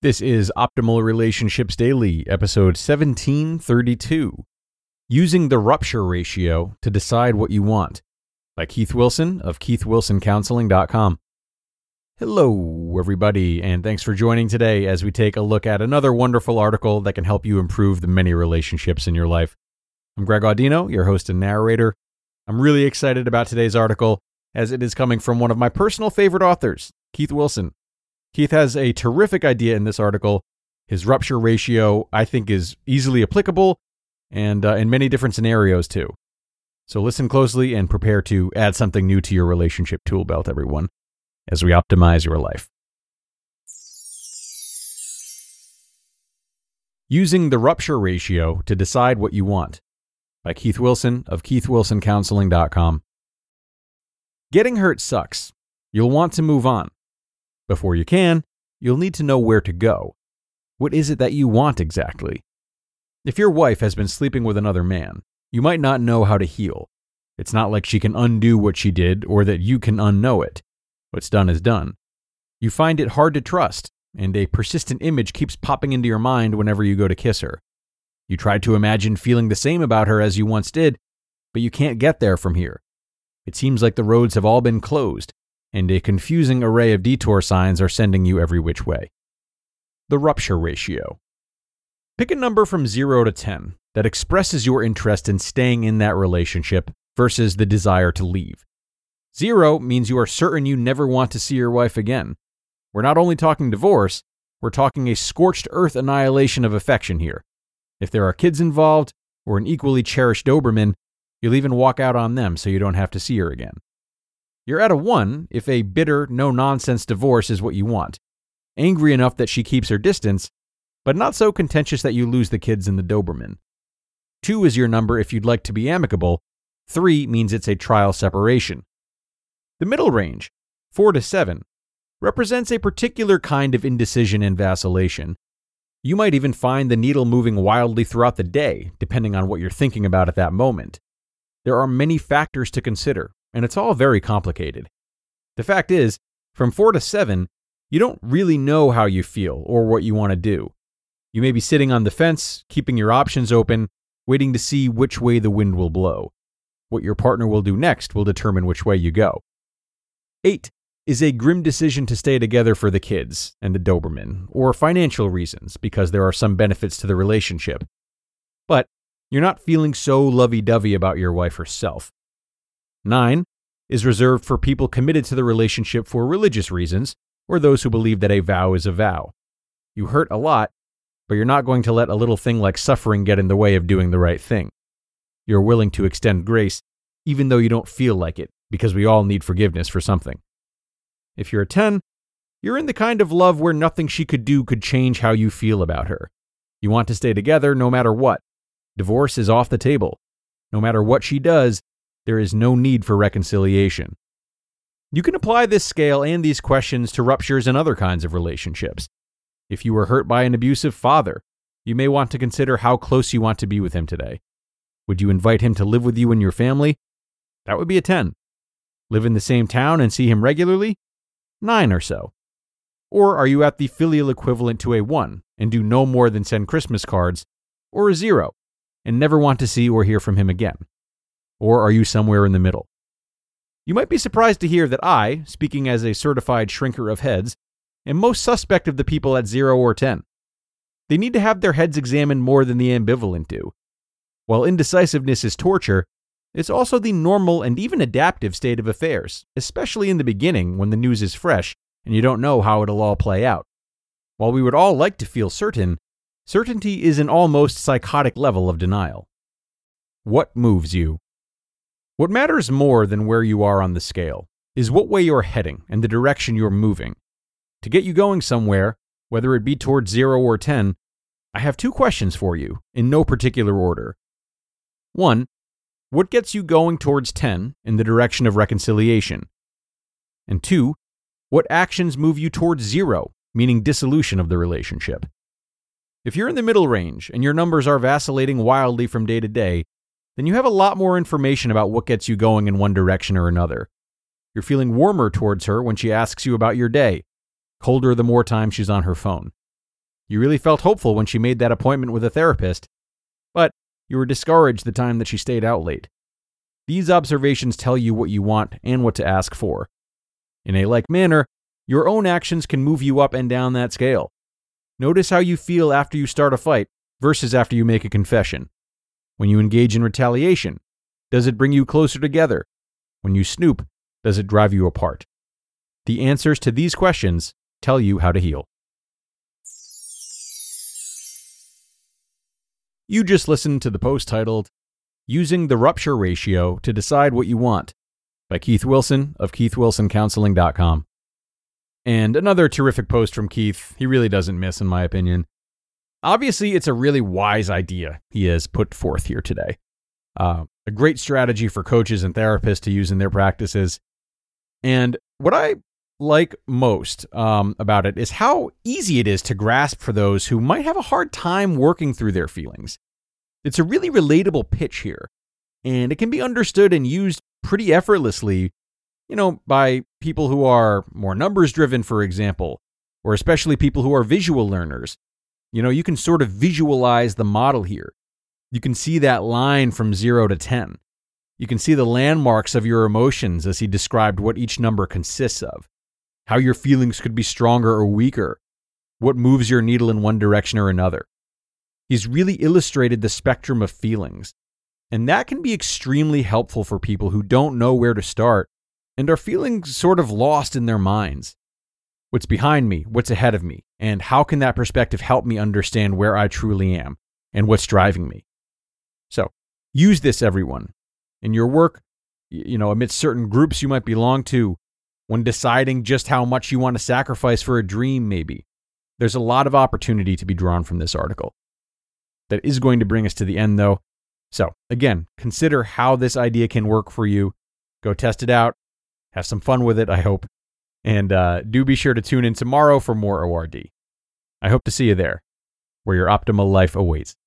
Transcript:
This is Optimal Relationships Daily, episode 1732, Using the Rupture Ratio to Decide What You Want, by Keith Wilson of KeithWilsonCounseling.com. Hello, everybody, and thanks for joining today as we take a look at another wonderful article that can help you improve the many relationships in your life. I'm Greg Audino, your host and narrator. I'm really excited about today's article as it is coming from one of my personal favorite authors, Keith Wilson. Keith has a terrific idea in this article. His rupture ratio, I think, is easily applicable and in many different scenarios, too. So listen closely and prepare to add something new to your relationship tool belt, everyone, as we optimize your life. Using the Rupture Ratio to Decide What You Want, by Keith Wilson of KeithWilsonCounseling.com. Getting hurt sucks. You'll want to move on. Before you can, you'll need to know where to go. What is it that you want exactly? If your wife has been sleeping with another man, you might not know how to heal. It's not like she can undo what she did or that you can unknow it. What's done is done. You find it hard to trust, and a persistent image keeps popping into your mind whenever you go to kiss her. You try to imagine feeling the same about her as you once did, but you can't get there from here. It seems like the roads have all been closed, and a confusing array of detour signs are sending you every which way. The Rupture Ratio. Pick a number from 0 to 10 that expresses your interest in staying in that relationship versus the desire to leave. 0 means you are certain you never want to see your wife again. We're not only talking divorce, we're talking a scorched earth annihilation of affection here. If there are kids involved, or an equally cherished Doberman, you'll even walk out on them so you don't have to see her again. You're at a 1 if a bitter, no-nonsense divorce is what you want. Angry enough that she keeps her distance, but not so contentious that you lose the kids and the Doberman. 2 is your number if you'd like to be amicable. 3 means it's a trial separation. The middle range, 4 to 7, represents a particular kind of indecision and vacillation. You might even find the needle moving wildly throughout the day, depending on what you're thinking about at that moment. There are many factors to consider, and it's all very complicated. The fact is, from 4 to 7, you don't really know how you feel or what you want to do. You may be sitting on the fence, keeping your options open, waiting to see which way the wind will blow. What your partner will do next will determine which way you go. 8 is a grim decision to stay together for the kids and the Doberman, or financial reasons, because there are some benefits to the relationship. But you're not feeling so lovey-dovey about your wife herself. 9 is reserved for people committed to the relationship for religious reasons or those who believe that a vow is a vow. You hurt a lot, but you're not going to let a little thing like suffering get in the way of doing the right thing. You're willing to extend grace, even though you don't feel like it, because we all need forgiveness for something. If you're a 10, you're in the kind of love where nothing she could do could change how you feel about her. You want to stay together no matter what. Divorce is off the table. No matter what she does, there is no need for reconciliation. You can apply this scale and these questions to ruptures and other kinds of relationships. If you were hurt by an abusive father, you may want to consider how close you want to be with him today. Would you invite him to live with you and your family? That would be a 10. Live in the same town and see him regularly? 9 or so. Or are you at the filial equivalent to a 1 and do no more than send Christmas cards, or a 0 and never want to see or hear from him again? Or are you somewhere in the middle? You might be surprised to hear that I, speaking as a certified shrinker of heads, am most suspect of the people at 0 or 10. They need to have their heads examined more than the ambivalent do. While indecisiveness is torture, it's also the normal and even adaptive state of affairs, especially in the beginning when the news is fresh and you don't know how it'll all play out. While we would all like to feel certain, certainty is an almost psychotic level of denial. What moves you? What matters more than where you are on the scale is what way you're heading and the direction you're moving. To get you going somewhere, whether it be towards 0 or 10, I have two questions for you, in no particular order. 1. What gets you going towards 10 in the direction of reconciliation? And 2. What actions move you towards 0, meaning dissolution of the relationship? If you're in the middle range and your numbers are vacillating wildly from day to day, then you have a lot more information about what gets you going in one direction or another. You're feeling warmer towards her when she asks you about your day, colder the more time she's on her phone. You really felt hopeful when she made that appointment with a therapist, but you were discouraged the time that she stayed out late. These observations tell you what you want and what to ask for. In a like manner, your own actions can move you up and down that scale. Notice how you feel after you start a fight versus after you make a confession. When you engage in retaliation, does it bring you closer together? When you snoop, does it drive you apart? The answers to these questions tell you how to heal. You just listened to the post titled, Using the Rupture Ratio to Decide What You Want, by Keith Wilson of KeithWilsonCounseling.com. And another terrific post from Keith. He really doesn't miss, in my opinion. Obviously, it's a really wise idea he has put forth here today. A great strategy for coaches and therapists to use in their practices. And what I like most about it is how easy it is to grasp for those who might have a hard time working through their feelings. It's a really relatable pitch here, and it can be understood and used pretty effortlessly, by people who are more numbers-driven, for example, or especially people who are visual learners. You can sort of visualize the model here. You can see that line from 0 to 10. You can see the landmarks of your emotions as he described what each number consists of, how your feelings could be stronger or weaker, what moves your needle in one direction or another. He's really illustrated the spectrum of feelings, and that can be extremely helpful for people who don't know where to start and are feeling sort of lost in their minds. What's behind me, what's ahead of me, and how can that perspective help me understand where I truly am and what's driving me? So, use this, everyone. In your work, amidst certain groups you might belong to, when deciding just how much you want to sacrifice for a dream, maybe. There's a lot of opportunity to be drawn from this article. That is going to bring us to the end, though. So, again, consider how this idea can work for you. Go test it out. Have some fun with it, I hope. And do be sure to tune in tomorrow for more ORD. I hope to see you there, where your optimal life awaits.